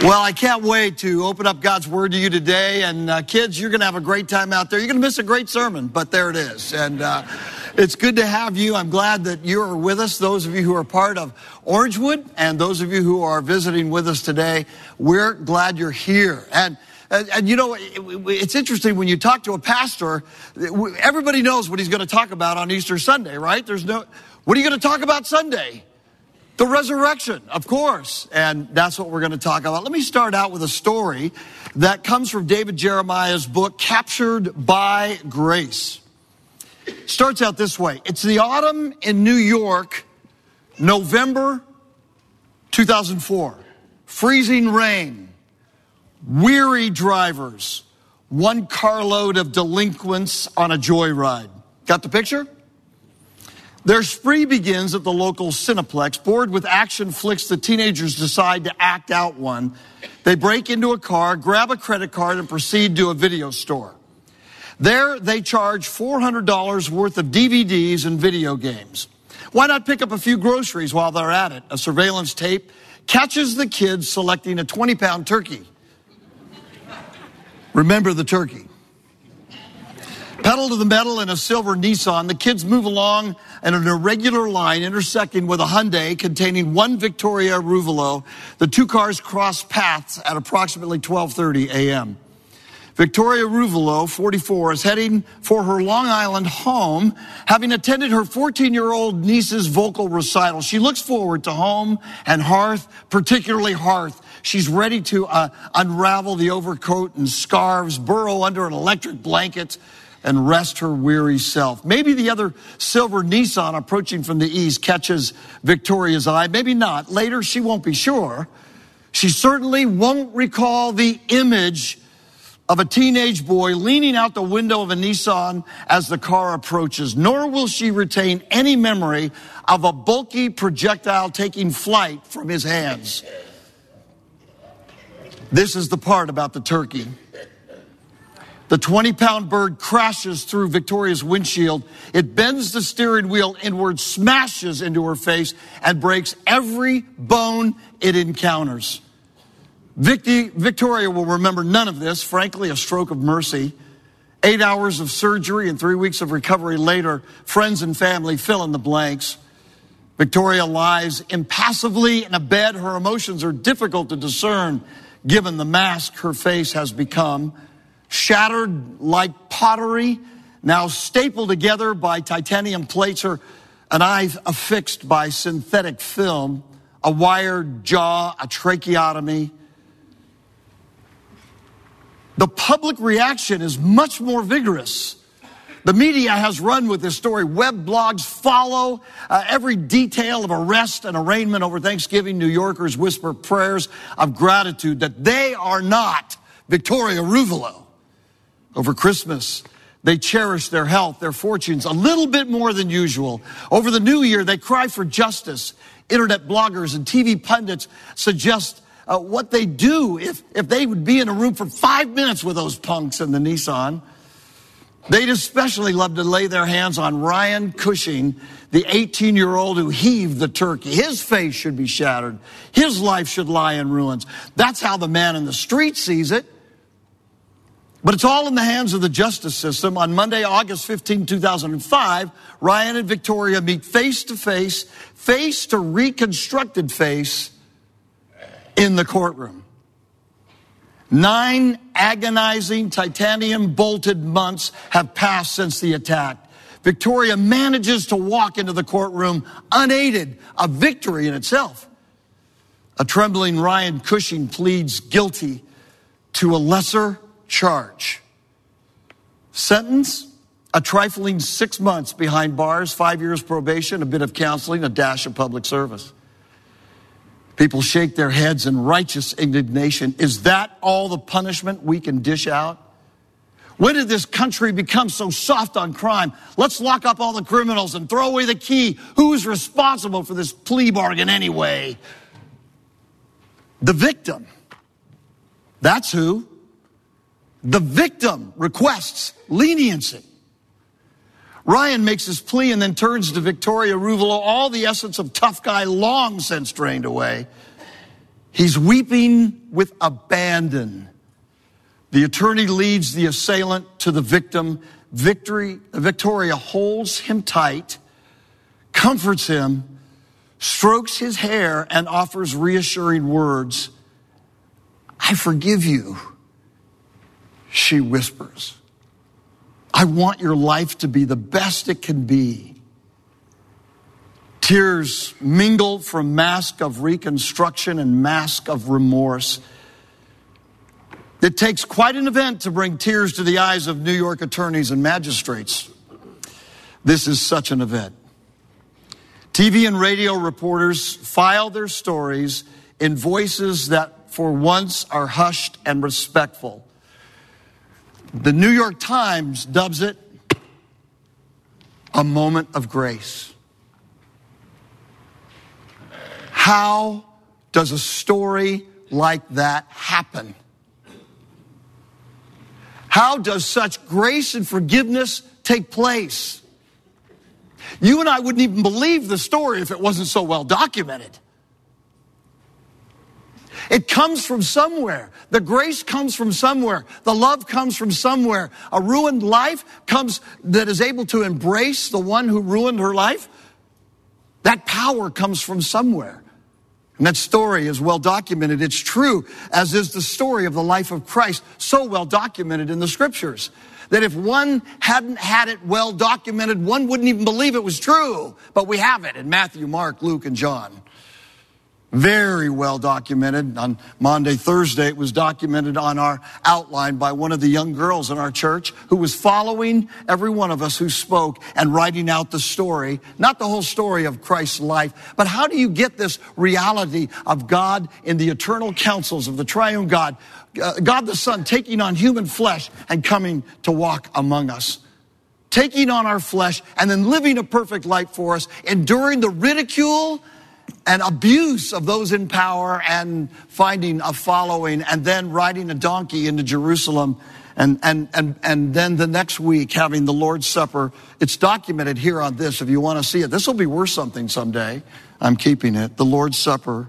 Well, I can't wait to open up God's Word to you today. And kids, you're going to have a great time out there. You're going to miss a great sermon, but there it is. And it's good to have you. I'm glad that you are with us, those of you who are part of Orangewood and those of you who are visiting with us today. We're glad you're here. And you know, it's interesting when you talk to a pastor, everybody knows what he's going to talk about on Easter Sunday, right? What are you going to talk about Sunday? The resurrection, of course, and that's what we're going to talk about. Let me start out with a story that comes from David Jeremiah's book, Captured by Grace. It starts out this way. It's the autumn in New York, November 2004. Freezing rain, weary drivers, one carload of delinquents on a joyride. Got the picture? Their spree begins at the local Cineplex. Bored with action flicks, the teenagers decide to act out one. They break into a car, grab a credit card, and proceed to a video store. There, they charge $400 worth of DVDs and video games. Why not pick up a few groceries while they're at it? A surveillance tape catches the kids selecting a 20-pound turkey. Remember the turkey. Pedal to the metal in a silver Nissan, the kids move along in an irregular line intersecting with a Hyundai containing one Victoria Ruvolo. The two cars cross paths at approximately 12:30 a.m. Victoria Ruvolo, 44, is heading for her Long Island home, having attended her 14-year-old niece's vocal recital. She looks forward to home and hearth, particularly hearth. She's ready to unravel the overcoat and scarves, burrow under an electric blanket, and rest her weary self. Maybe the other silver Nissan approaching from the east catches Victoria's eye. Maybe not. Later, she won't be sure. She certainly won't recall the image of a teenage boy leaning out the window of a Nissan as the car approaches, nor will she retain any memory of a bulky projectile taking flight from his hands. This is the part about the turkey. The 20-pound bird crashes through Victoria's windshield. It bends the steering wheel inward, smashes into her face, and breaks every bone it encounters. Victoria will remember none of this, frankly, a stroke of mercy. 8 hours of surgery and 3 weeks of recovery later, friends and family fill in the blanks. Victoria lies impassively in a bed. Her emotions are difficult to discern, given the mask her face has become. Shattered like pottery, now stapled together by titanium plates, her an eye affixed by synthetic film, a wired jaw, a tracheotomy. The public reaction is much more vigorous. The media has run with this story. Web blogs follow every detail of arrest and arraignment over Thanksgiving. New Yorkers whisper prayers of gratitude that they are not Victoria Ruvolo. Over Christmas, they cherish their health, their fortunes, a little bit more than usual. Over the new year, they cry for justice. Internet bloggers and TV pundits suggest what they do if they would be in a room for 5 minutes with those punks in the Nissan. They'd especially love to lay their hands on Ryan Cushing, the 18-year-old who heaved the turkey. His face should be shattered. His life should lie in ruins. That's how the man in the street sees it. But it's all in the hands of the justice system. On Monday, August 15, 2005, Ryan and Victoria meet face to face, face to reconstructed face in the courtroom. 9 agonizing titanium bolted months have passed since the attack. Victoria manages to walk into the courtroom unaided, a victory in itself. A trembling Ryan Cushing pleads guilty to a lesser charge. Sentence, a trifling 6 months behind bars, 5 years probation, a bit of counseling, a dash of public service. People shake their heads in righteous indignation. Is that all the punishment we can dish out? When did this country become so soft on crime? Let's lock up all the criminals and throw away the key. Who's responsible for this plea bargain anyway? The victim. That's who. The victim requests leniency. Ryan makes his plea and then turns to Victoria Ruvolo, all the essence of tough guy long since drained away. He's weeping with abandon. The attorney leads the assailant to the victim. Victoria holds him tight, comforts him, strokes his hair, and offers reassuring words. "I forgive you," she whispers. "I want your life to be the best it can be." Tears mingle from mask of reconstruction and mask of remorse. It takes quite an event to bring tears to the eyes of New York attorneys and magistrates. This is such an event. TV and radio reporters file their stories in voices that for once are hushed and respectful. The New York Times dubs it a moment of grace. How does a story like that happen? How does such grace and forgiveness take place? You and I wouldn't even believe the story if it wasn't so well documented. It comes from somewhere. The grace comes from somewhere. The love comes from somewhere. A ruined life comes that is able to embrace the one who ruined her life. That power comes from somewhere. And that story is well documented. It's true, as is the story of the life of Christ, so well documented in the scriptures, that if one hadn't had it well documented, one wouldn't even believe it was true. But we have it in Matthew, Mark, Luke, and John. Very well documented. On Monday, Thursday, it was documented on our outline by one of the young girls in our church who was following every one of us who spoke and writing out the story, not the whole story of Christ's life, but how do you get this reality of God in the eternal counsels of the triune God, God the Son taking on human flesh and coming to walk among us, taking on our flesh and then living a perfect life for us, enduring the ridicule and abuse of those in power and finding a following and then riding a donkey into Jerusalem and then the next week having the Lord's Supper. It's documented here on this if you want to see it. This will be worth something someday. I'm keeping it. The Lord's Supper.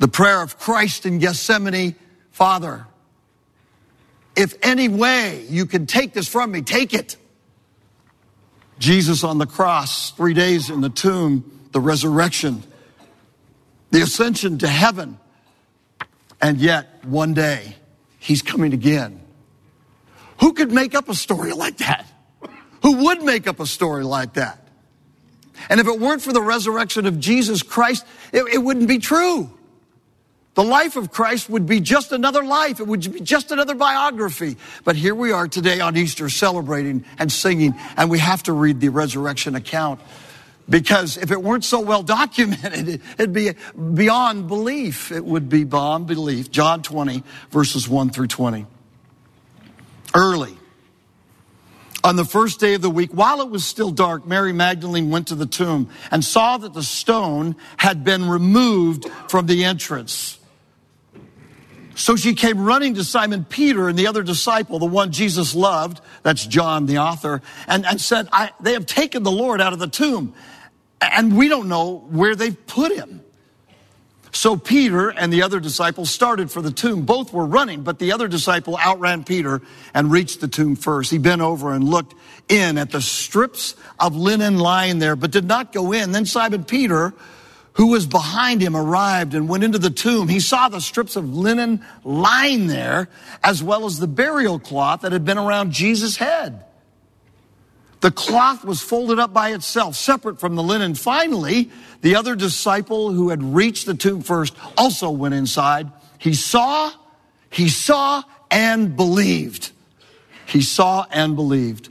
The prayer of Christ in Gethsemane. "Father, if any way you can take this from me, take it." Jesus on the cross, 3 days in the tomb, the resurrection, the ascension to heaven. And yet, one day, he's coming again. Who could make up a story like that? Who would make up a story like that? And if it weren't for the resurrection of Jesus Christ, it wouldn't be true. The life of Christ would be just another life. It would be just another biography. But here we are today on Easter celebrating and singing, and we have to read the resurrection account because if it weren't so well documented, it'd be beyond belief. It would be beyond belief. John 20, verses 1 through 20. Early, on the first day of the week, while it was still dark, Mary Magdalene went to the tomb and saw that the stone had been removed from the entrance. So she came running to Simon Peter and the other disciple, the one Jesus loved, that's John the author, and said, they have taken the Lord out of the tomb, and we don't know where they've put him. So Peter and the other disciple started for the tomb. Both were running, but the other disciple outran Peter and reached the tomb first. He bent over and looked in at the strips of linen lying there, but did not go in. Then Simon Peter, who was behind him, arrived and went into the tomb. He saw the strips of linen lying there, as well as the burial cloth that had been around Jesus' head. The cloth was folded up by itself, separate from the linen. Finally, the other disciple who had reached the tomb first also went inside. He saw and believed. He saw and believed.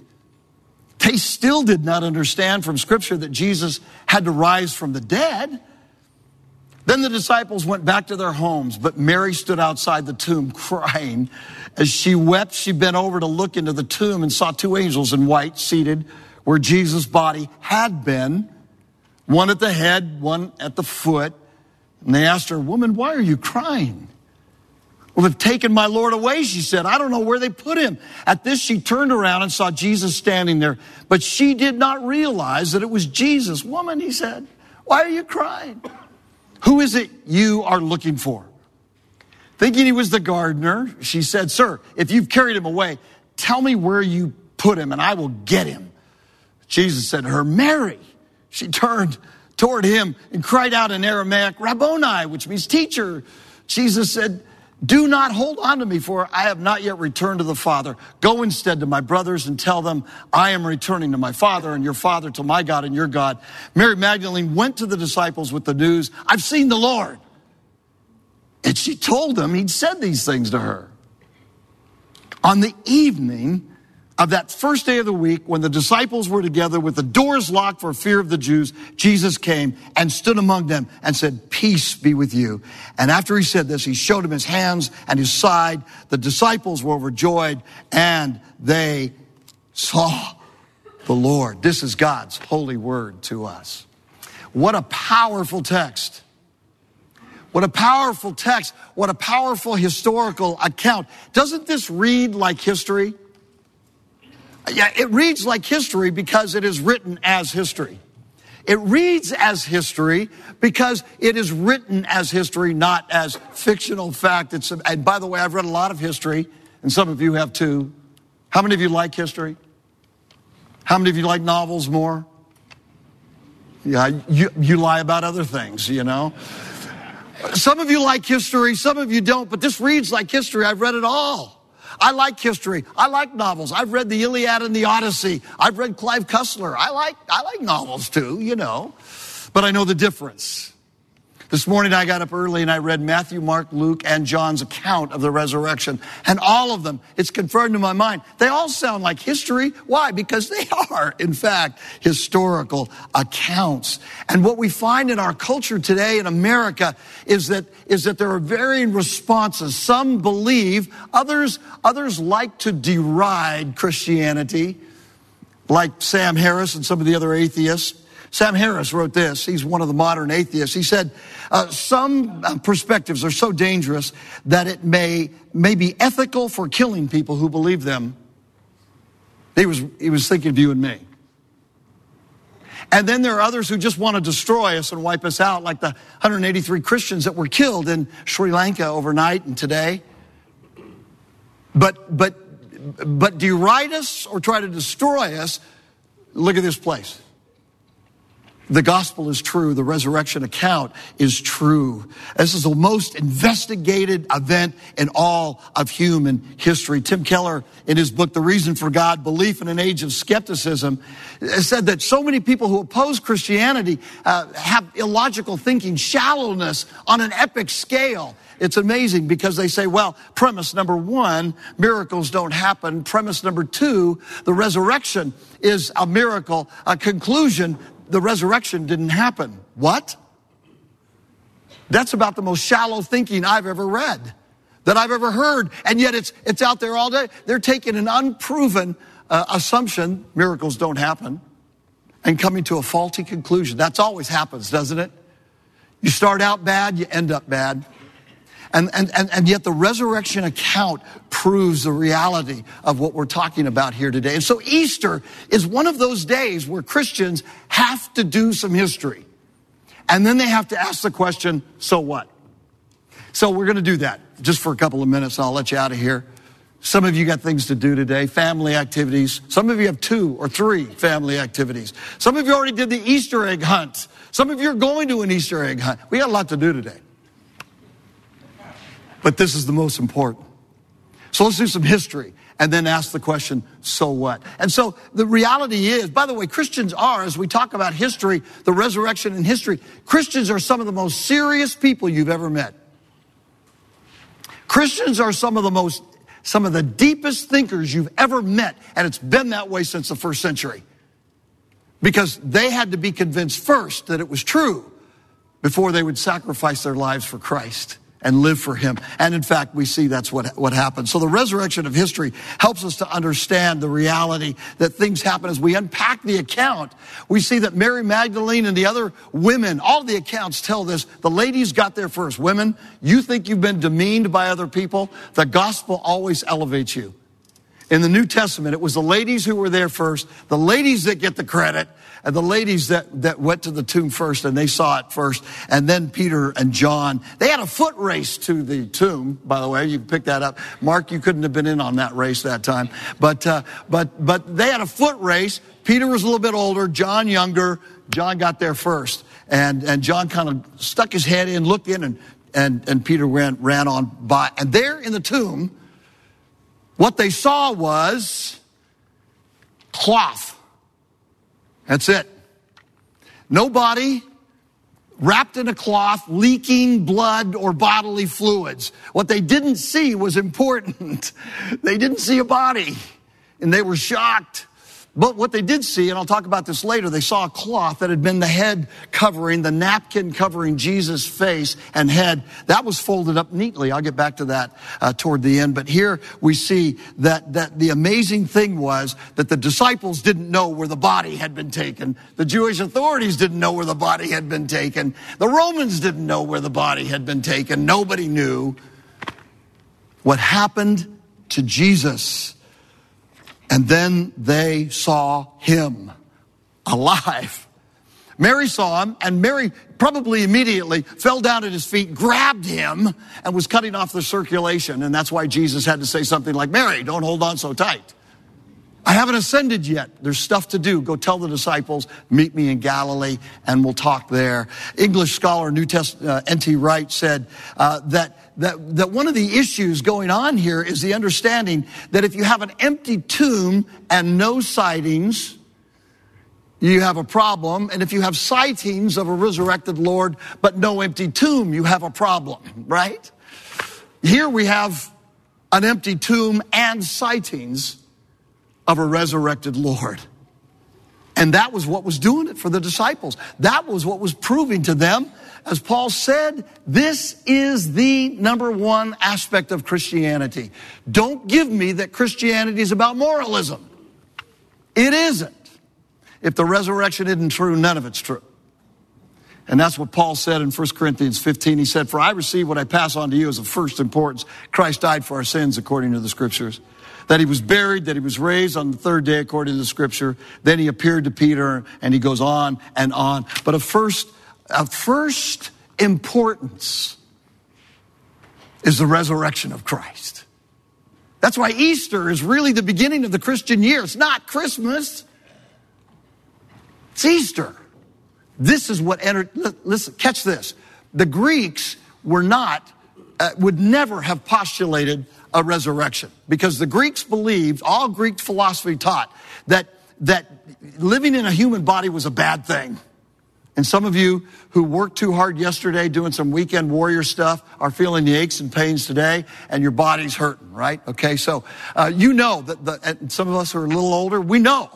They still did not understand from Scripture that Jesus had to rise from the dead. Then the disciples went back to their homes, but Mary stood outside the tomb crying. As she wept, she bent over to look into the tomb and saw two angels in white seated where Jesus' body had been, one at the head, one at the foot. And they asked her, "Woman, why are you crying?" "Well, they've taken my Lord away," she said. "I don't know where they put him." At this, she turned around and saw Jesus standing there, but she did not realize that it was Jesus. "Woman," he said, "why are you crying?" Who is it you are looking for? Thinking he was the gardener, she said, Sir, if you've carried him away, tell me where you put him and I will get him. Jesus said to her, Mary. She turned toward him and cried out in Aramaic, Rabboni, which means teacher. Jesus said, Do not hold on to me, for I have not yet returned to the Father. Go instead to my brothers and tell them, I am returning to my Father and your Father, to my God and your God. Mary Magdalene went to the disciples with the news, I've seen the Lord. And she told them he'd said these things to her. On the evening of that first day of the week, when the disciples were together with the doors locked for fear of the Jews, Jesus came and stood among them and said, Peace be with you. And after he said this, he showed him his hands and his side. The disciples were overjoyed and they saw the Lord. This is God's holy word to us. What a powerful text. What a powerful text. What a powerful historical account. Doesn't this read like history? Yeah, it reads like history because it is written as history. It reads as history because it is written as history, not as fictional fact. And by the way, I've read a lot of history, and some of you have too. How many of you like history? How many of you like novels more? Yeah, you lie about other things, you know. Some of you like history, some of you don't, but this reads like history. I've read it all. I like history. I like novels. I've read the Iliad and the Odyssey. I've read Clive Cussler. I like novels too, you know. But I know the difference. This morning I got up early and I read Matthew, Mark, Luke, and John's account of the resurrection. And all of them, it's confirmed in my mind, they all sound like history. Why? Because they are, in fact, historical accounts. And what we find in our culture today in America is that there are varying responses. Some believe, others like to deride Christianity, like Sam Harris and some of the other atheists. Sam Harris wrote this. He's one of the modern atheists. He said, some perspectives are so dangerous that it may be ethical for killing people who believe them. He was thinking of you and me. And then there are others who just want to destroy us and wipe us out, like the 183 Christians that were killed in Sri Lanka overnight and today. But deride us or try to destroy us, look at this place. The gospel is true. The resurrection account is true. This is the most investigated event in all of human history. Tim Keller, in his book, The Reason for God, Belief in an Age of Skepticism, said that so many people who oppose Christianity have illogical thinking, shallowness on an epic scale. It's amazing because they say, well, premise number one, miracles don't happen. Premise number two, the resurrection is a miracle. A conclusion, the resurrection didn't happen. What? That's about the most shallow thinking I've ever read, that I've ever heard, and yet it's out there all day. They're taking an unproven assumption, miracles don't happen, and coming to a faulty conclusion. That's always happens, doesn't it? You start out bad, you end up bad. And yet the resurrection account proves the reality of what we're talking about here today. And so Easter is one of those days where Christians have to do some history. And then they have to ask the question, so what? So we're going to do that just for a couple of minutes, and I'll let you out of here. Some of you got things to do today, family activities. Some of you have 2 or 3 family activities. Some of you already did the Easter egg hunt. Some of you are going to an Easter egg hunt. We got a lot to do today. But this is the most important. So let's do some history and then ask the question, so what? And so the reality is, by the way, Christians are, as we talk about history, the resurrection in history, Christians are some of the most serious people you've ever met. Christians are some of the deepest thinkers you've ever met. And it's been that way since the first century. Because they had to be convinced first that it was true before they would sacrifice their lives for Christ and live for him. And in fact, we see that's what happened. So the resurrection of history helps us to understand the reality that things happen. As we unpack the account, we see that Mary Magdalene and the other women, all the accounts tell this, the ladies got there first. Women, you think you've been demeaned by other people? The gospel always elevates you. In the New Testament, it was the ladies who were there first, the ladies that get the credit, And the ladies that went to the tomb first, and they saw it first, and then Peter and John. They had a foot race to the tomb, by the way. You can pick that up. Mark, you couldn't have been in on that race that time. But they had a foot race. Peter was a little bit older, John younger. John got there first. And John kind of stuck his head in, looked in, and Peter ran on by. And there in the tomb, what they saw was cloth. That's it. No body, wrapped in a cloth, leaking blood or bodily fluids. What they didn't see was important. They didn't see a body, and they were shocked. But what they did see, and I'll talk about this later, they saw a cloth that had been the head covering, the napkin covering Jesus' face and head. That was folded up neatly. I'll get back to that toward the end. But here we see that the amazing thing was that the disciples didn't know where the body had been taken. The Jewish authorities didn't know where the body had been taken. The Romans didn't know where the body had been taken. Nobody knew what happened to Jesus. And then they saw him alive. Mary saw him, and Mary probably immediately fell down at his feet, grabbed him, and was cutting off the circulation. And that's why Jesus had to say something like, Mary, don't hold on so tight. I haven't ascended yet. There's stuff to do. Go tell the disciples, meet me in Galilee, and we'll talk there. English scholar N.T. Wright said that one of the issues going on here is the understanding that if you have an empty tomb and no sightings, you have a problem. And if you have sightings of a resurrected Lord but no empty tomb, you have a problem, right? Here we have an empty tomb and sightings of a resurrected Lord. And that was what was doing it for the disciples. That was what was proving to them. As Paul said, this is the number one aspect of Christianity. Don't give me that Christianity is about moralism. It isn't. If the resurrection isn't true, none of it's true. And that's what Paul said in 1 Corinthians 15. He said, for I receive what I pass on to you as of first importance. Christ died for our sins according to the scriptures. That he was buried, that he was raised on the third day according to the scripture. Then he appeared to Peter, and he goes on and on. But of first importance is the resurrection of Christ. That's why Easter is really the beginning of the Christian year. It's not Christmas. It's Easter. This is what entered, listen, catch this. The Greeks would never have postulated a resurrection, because the Greeks believed, all Greek philosophy taught, that living in a human body was a bad thing. And some of you who worked too hard yesterday doing some weekend warrior stuff are feeling the aches and pains today, and your body's hurting, right? Okay, so you know that and some of us who are a little older, we know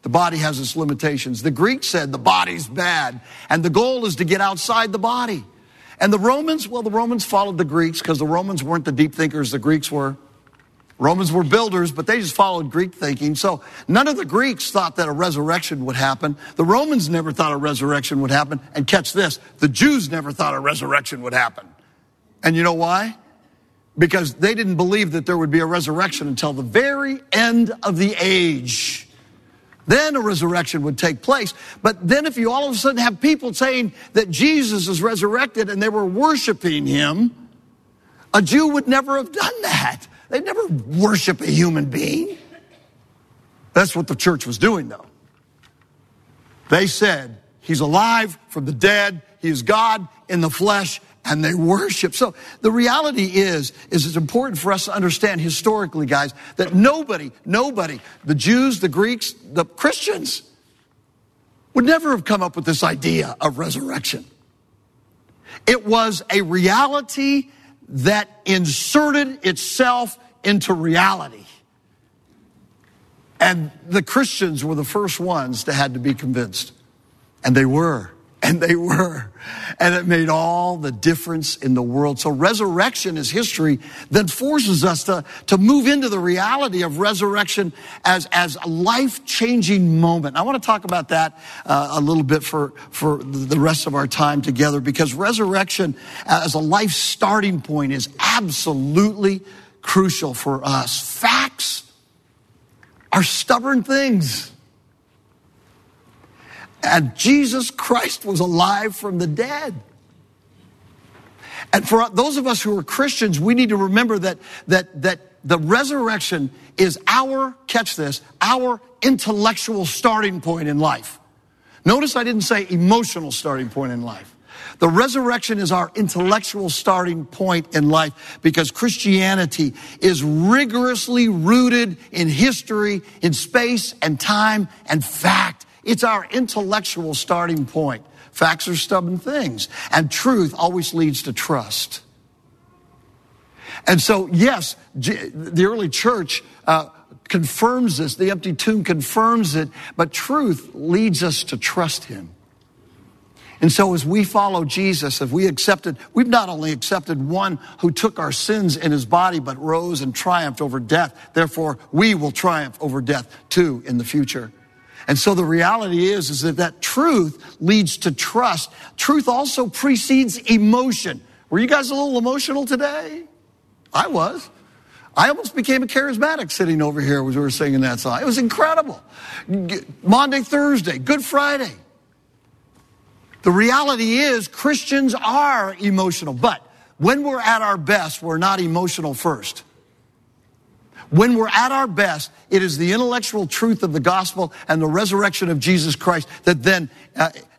the body has its limitations. The Greeks said the body's bad, and the goal is to get outside the body. And the Romans, well, the Romans followed the Greeks because the Romans weren't the deep thinkers the Greeks were. Romans were builders, but they just followed Greek thinking. So none of the Greeks thought that a resurrection would happen. The Romans never thought a resurrection would happen. And catch this, the Jews never thought a resurrection would happen. And you know why? Because they didn't believe that there would be a resurrection until the very end of the age. Then a resurrection would take place. But then if you all of a sudden have people saying that Jesus is resurrected and they were worshiping him, a Jew would never have done that. They'd never worship a human being. That's what the church was doing, though. They said, he's alive from the dead. He is God in the flesh. And they worship. So the reality is it's important for us to understand historically, guys, that nobody, the Jews, the Greeks, the Christians, would never have come up with this idea of resurrection. It was a reality that inserted itself into reality. And the Christians were the first ones that had to be convinced. And they were. And they were. And it made all the difference in the world. So resurrection is history that forces us to move into the reality of resurrection as a life-changing moment. I want to talk about that a little bit for the rest of our time together, because resurrection as a life starting point is absolutely crucial for us. Facts are stubborn things. And Jesus Christ was alive from the dead. And for those of us who are Christians, we need to remember that the resurrection is our intellectual starting point in life. Notice I didn't say emotional starting point in life. The resurrection is our intellectual starting point in life because Christianity is rigorously rooted in history, in space and time and fact. It's our intellectual starting point. Facts are stubborn things, and truth always leads to trust. And so, yes, the early church confirms this. The empty tomb confirms it, but truth leads us to trust him. And so as we follow Jesus, we've not only accepted one who took our sins in his body, but rose and triumphed over death. Therefore, we will triumph over death too in the future. And so the reality is that truth leads to trust. Truth also precedes emotion. Were you guys a little emotional today? I was. I almost became a charismatic sitting over here as we were singing that song. It was incredible. Monday, Thursday, Good Friday. The reality is Christians are emotional, but when we're at our best, we're not emotional first. When we're at our best, it is the intellectual truth of the gospel and the resurrection of Jesus Christ that then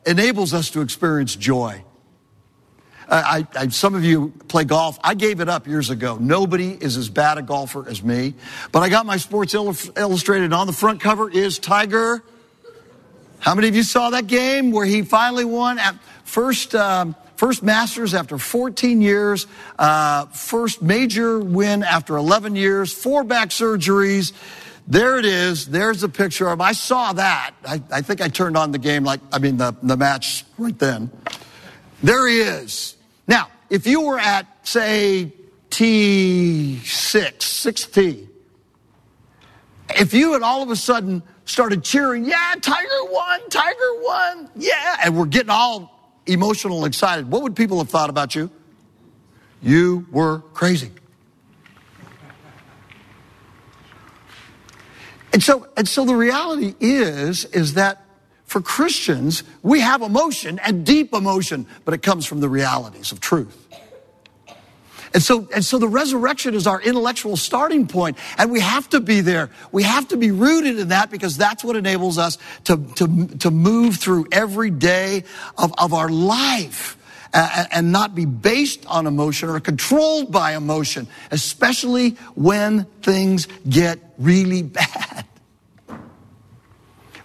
enables us to experience joy. Some of you play golf. I gave it up years ago. Nobody is as bad a golfer as me. But I got my Sports Illustrated, and on the front cover is Tiger. How many of you saw that game where he finally won at first Masters after 14 years, first major win after 11 years, 4 back surgeries. There it is. There's the picture of him. I saw that. I think I turned on the game the match right then. There he is. Now, if you were at, say, sixth tee, if you had all of a sudden started cheering, yeah, Tiger won, yeah, and we're getting all emotional and excited, what would people have thought about you? You were crazy. And so the reality is that for Christians, we have emotion and deep emotion, but it comes from the realities of truth. And so the resurrection is our intellectual starting point, and we have to be there. We have to be rooted in that because that's what enables us to move through every day of our life and not be based on emotion or controlled by emotion, especially when things get really bad.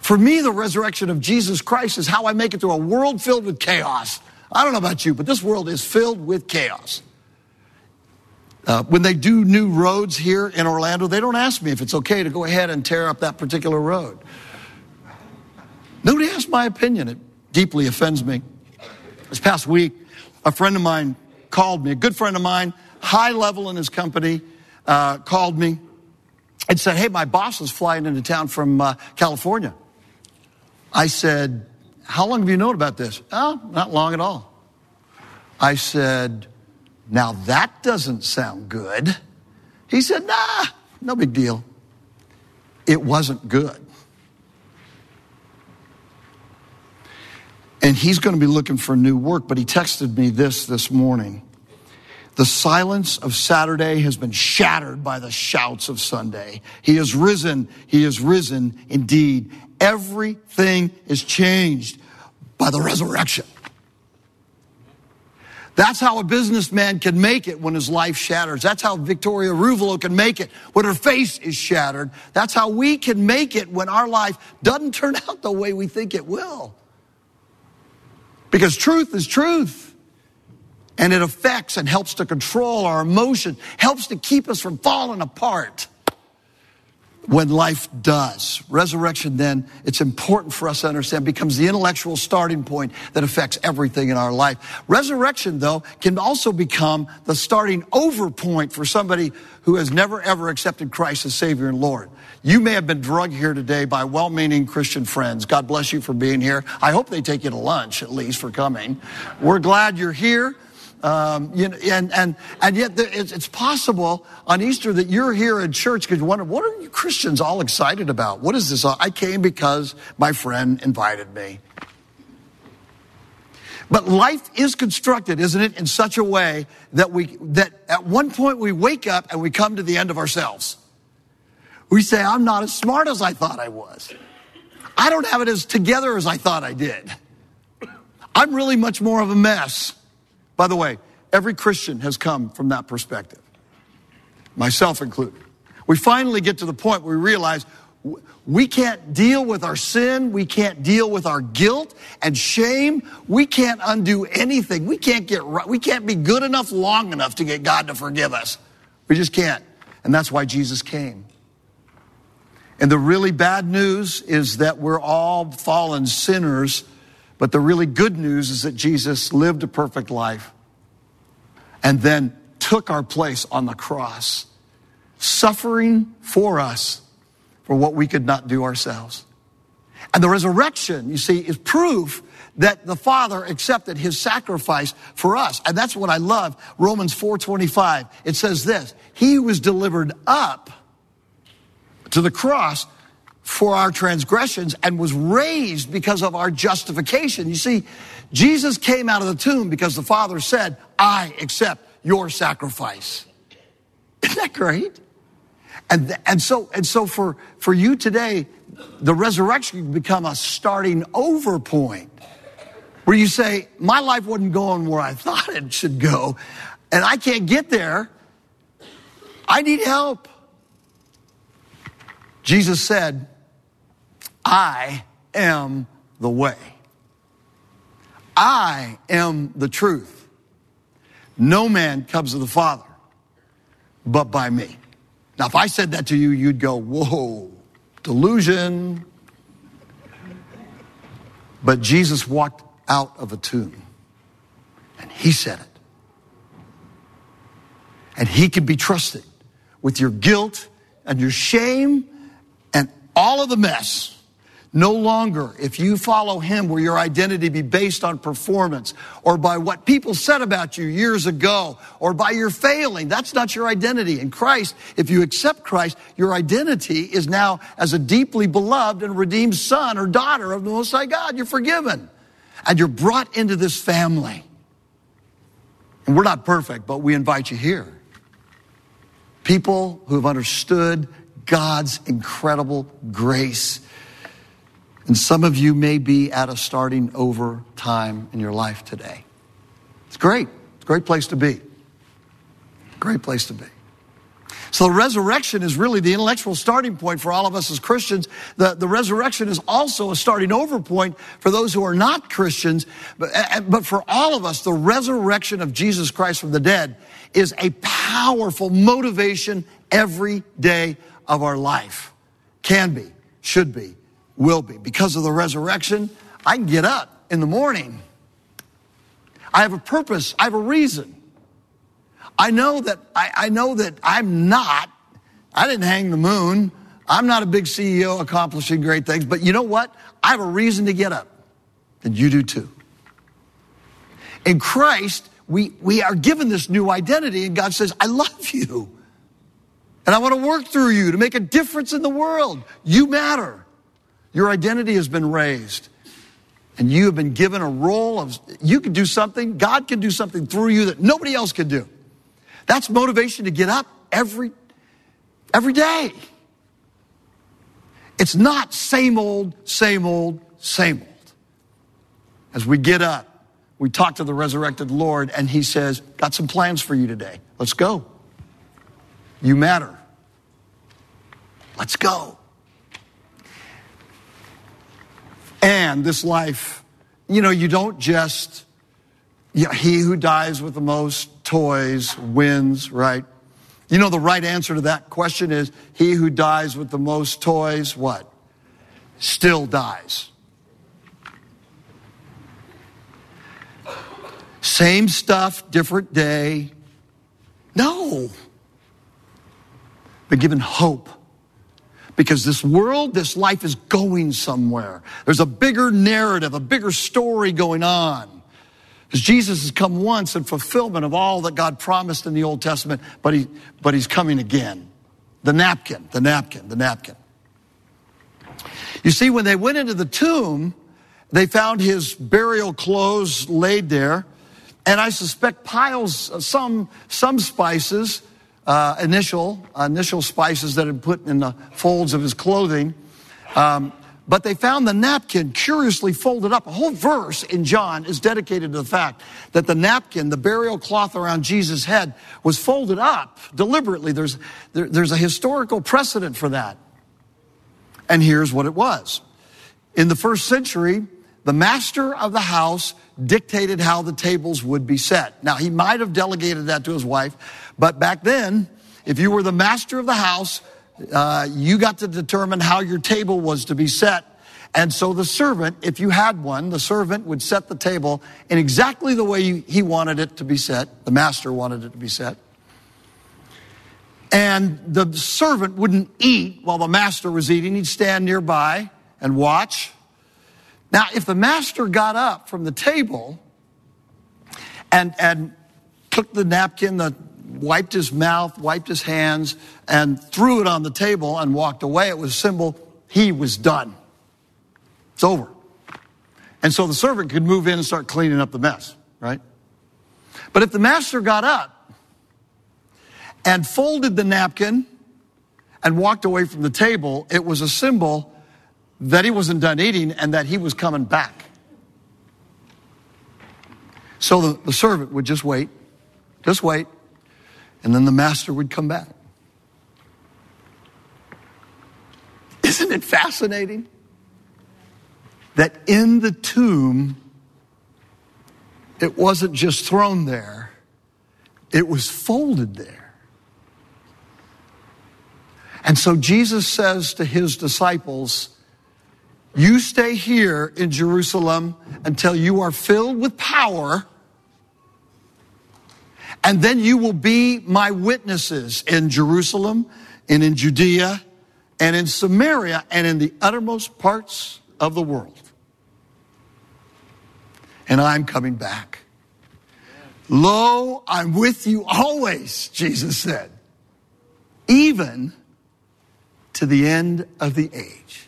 For me, the resurrection of Jesus Christ is how I make it through a world filled with chaos. I don't know about you, but this world is filled with chaos. When they do new roads here in Orlando, they don't ask me if it's okay to go ahead and tear up that particular road. Nobody asks my opinion. It deeply offends me. This past week, a friend of mine called me, a good friend of mine, high level in his company, called me and said, hey, my boss is flying into town from California. I said, how long have you known about this? Oh, not long at all. I said, now that doesn't sound good. He said, nah, no big deal. It wasn't good. And he's going to be looking for new work, but he texted me this morning. The silence of Saturday has been shattered by the shouts of Sunday. He is risen indeed. Everything is changed by the resurrection. That's how a businessman can make it when his life shatters. That's how Victoria Ruvolo can make it when her face is shattered. That's how we can make it when our life doesn't turn out the way we think it will. Because truth is truth. And it affects and helps to control our emotion, helps to keep us from falling apart when life does. Resurrection, then, it's important for us to understand, becomes the intellectual starting point that affects everything in our life. Resurrection, though, can also become the starting over point for somebody who has never, ever accepted Christ as Savior and Lord. You may have been drugged here today by well-meaning Christian friends. God bless you for being here. I hope they take you to lunch, at least, for coming. We're glad you're here. And yet it's possible on Easter that you're here in church because you wonder, what are you Christians all excited about? What is this? I came because my friend invited me. But life is constructed, isn't it, in such a way that that at one point we wake up and we come to the end of ourselves. We say, I'm not as smart as I thought I was. I don't have it as together as I thought I did. I'm really much more of a mess. By the way, every Christian has come from that perspective, myself included. We finally get to the point where we realize we can't deal with our sin. We can't deal with our guilt and shame. We can't undo anything. We can't get right. We can't be good enough long enough to get God to forgive us. We just can't. And that's why Jesus came. And the really bad news is that we're all fallen sinners, but the really good news is that Jesus lived a perfect life and then took our place on the cross, suffering for us for what we could not do ourselves. And the resurrection, you see, is proof that the Father accepted his sacrifice for us. And that's what I love. Romans 4:25, it says this, he was delivered up to the cross for our transgressions and was raised because of our justification. You see, Jesus came out of the tomb because the Father said, I accept your sacrifice. Isn't that great? And so for you today, the resurrection can become a starting over point where you say, my life wasn't going where I thought it should go, and I can't get there. I need help. Jesus said, I am the way. I am the truth. No man comes to the Father but by me. Now, if I said that to you, you'd go, whoa, delusion. But Jesus walked out of a tomb, and he said it. And he can be trusted with your guilt and your shame and all of the mess. No longer, if you follow him, will your identity be based on performance or by what people said about you years ago or by your failing. That's not your identity. In Christ, if you accept Christ, your identity is now as a deeply beloved and redeemed son or daughter of the Most High God. You're forgiven and you're brought into this family. And we're not perfect, but we invite you here. People who have understood God's incredible grace. And some of you may be at a starting over time in your life today. It's great. It's a great place to be. Great place to be. So the resurrection is really the intellectual starting point for all of us as Christians. The resurrection is also a starting over point for those who are not Christians. But for all of us, the resurrection of Jesus Christ from the dead is a powerful motivation every day of our life. Can be, should be, will be. Because of the resurrection, I can get up in the morning. I have a purpose. I have a reason. I know that I didn't hang the moon. I'm not a big CEO accomplishing great things, but you know what? I have a reason to get up. And you do too. In Christ, we are given this new identity, and God says, I love you. And I want to work through you to make a difference in the world. You matter. Your identity has been raised, and you have been given a role of, you can do something, God can do something through you that nobody else can do. That's motivation to get up every day. It's not same old, same old, same old. As we get up, we talk to the resurrected Lord, and he says, got some plans for you today. Let's go. You matter. Let's go. And this life, you don't just, he who dies with the most toys wins, right? The right answer to that question is, he who dies with the most toys, what? Still dies. Same stuff, different day. No. But given hope. Because this world, this life is going somewhere. There's a bigger narrative, a bigger story going on. Because Jesus has come once in fulfillment of all that God promised in the Old Testament, but he's coming again. The napkin. You see, when they went into the tomb, They found his burial clothes laid there, and I suspect piles, some spices, initial spices that had put in the folds of his clothing. But they found the napkin curiously folded up. A whole verse in John is dedicated to the fact that the napkin, the burial cloth around Jesus' head, was folded up deliberately. There's a historical precedent for that. And here's what it was. In the first century, the master of the house dictated how the tables would be set. Now, he might have delegated that to his wife, but back then, if you were the master of the house, you got to determine how your table was to be set. And so the servant, if you had one, the servant would set the table in exactly the way he wanted it to be set. The master wanted it to be set. And the servant wouldn't eat while the master was eating. He'd stand nearby and watch. Now, if the master got up from the table and took the napkin, wiped his mouth, wiped his hands, and threw it on the table and walked away, it was a symbol he was done. It's over. And so the servant could move in and start cleaning up the mess, right? But if the master got up and folded the napkin and walked away from the table, it was a symbol that he wasn't done eating and that he was coming back. So the servant would just wait, and then the master would come back. Isn't it fascinating that in the tomb, it wasn't just thrown there, it was folded there. And so Jesus says to his disciples, "You stay here in Jerusalem until you are filled with power, and then you will be my witnesses in Jerusalem and in Judea and in Samaria and in the uttermost parts of the world. And I'm coming back. Lo, I'm with you always," Jesus said, "even to the end of the age."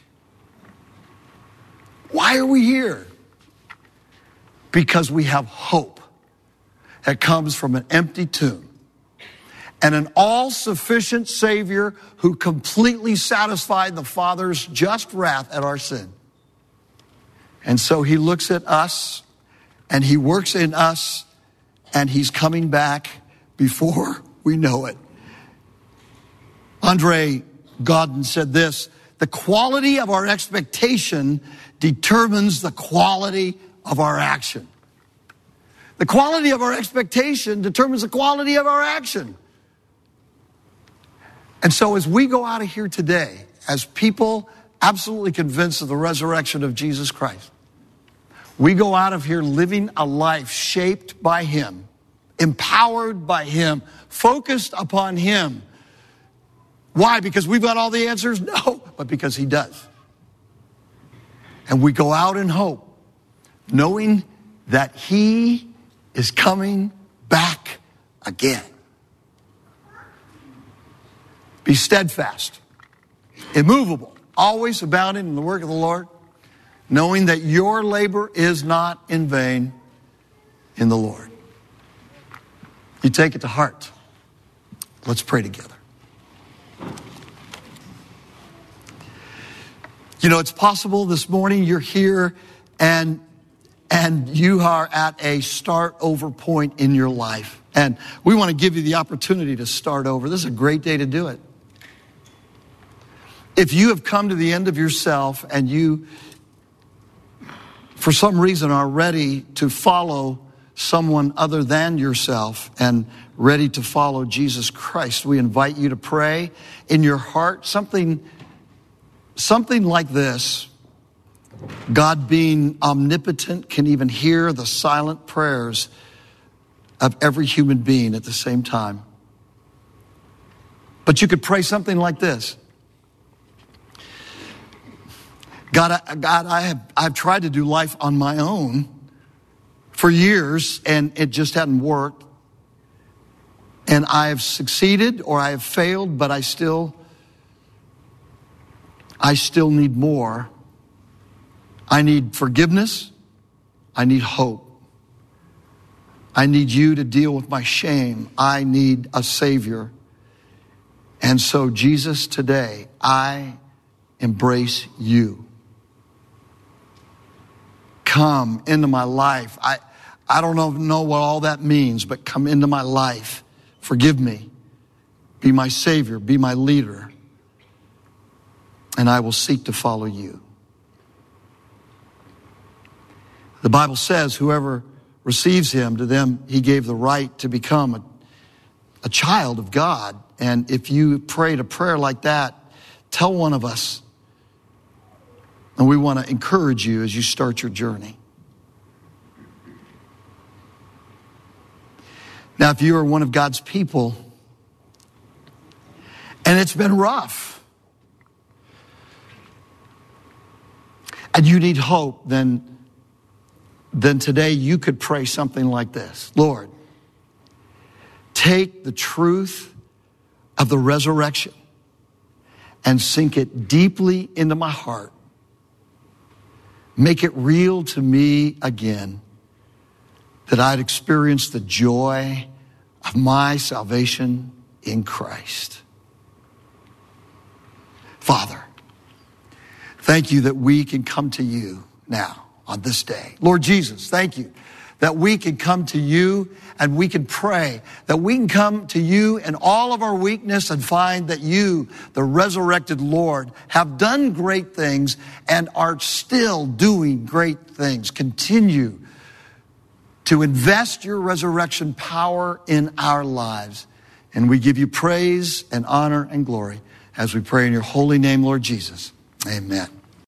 Why are we here? Because we have hope that comes from an empty tomb and an all-sufficient Savior who completely satisfied the Father's just wrath at our sin. And so he looks at us, and he works in us, and he's coming back before we know it. Andre Godin said this: "The quality of our expectation determines the quality of our action." The quality of our expectation determines the quality of our action. And so as we go out of here today, as people absolutely convinced of the resurrection of Jesus Christ, we go out of here living a life shaped by him, empowered by him, focused upon him. Why? Because we've got all the answers? No, but because he does. And we go out in hope, knowing that he is coming back again. Be steadfast, immovable, always abounding in the work of the Lord, knowing that your labor is not in vain in the Lord. You take it to heart. Let's pray together. You know, it's possible this morning you're here and you are at a start over point in your life. And we want to give you the opportunity to start over. This is a great day to do it. If you have come to the end of yourself and you, for some reason, are ready to follow someone other than yourself and ready to follow Jesus Christ, we invite you to pray in your heart something like this. God, being omnipotent, can even hear the silent prayers of every human being at the same time. But you could pray something like this: God, I've tried to do life on my own for years, and it just hadn't worked. And I have succeeded or I have failed, but I still need more. I need forgiveness. I need hope. I need you to deal with my shame. I need a Savior. And so, Jesus, today, I embrace you. Come into my life. I don't know what all that means, but come into my life. Forgive me. Be my Savior. Be my leader. And I will seek to follow you. The Bible says, whoever receives him, to them he gave the right to become a child of God. And if you prayed a prayer like that, tell one of us. And we want to encourage you as you start your journey. Now, if you are one of God's people, and it's been rough, and you need hope, then today you could pray something like this. Lord, take the truth of the resurrection and sink it deeply into my heart. Make it real to me again, that I'd experience the joy of my salvation in Christ. Father, thank you that we can come to you now. On this day. Lord Jesus, thank you that we can come to you and we can pray, that we can come to you in all of our weakness and find that you, the resurrected Lord, have done great things and are still doing great things. Continue to invest your resurrection power in our lives. And we give you praise and honor and glory as we pray in your holy name, Lord Jesus. Amen.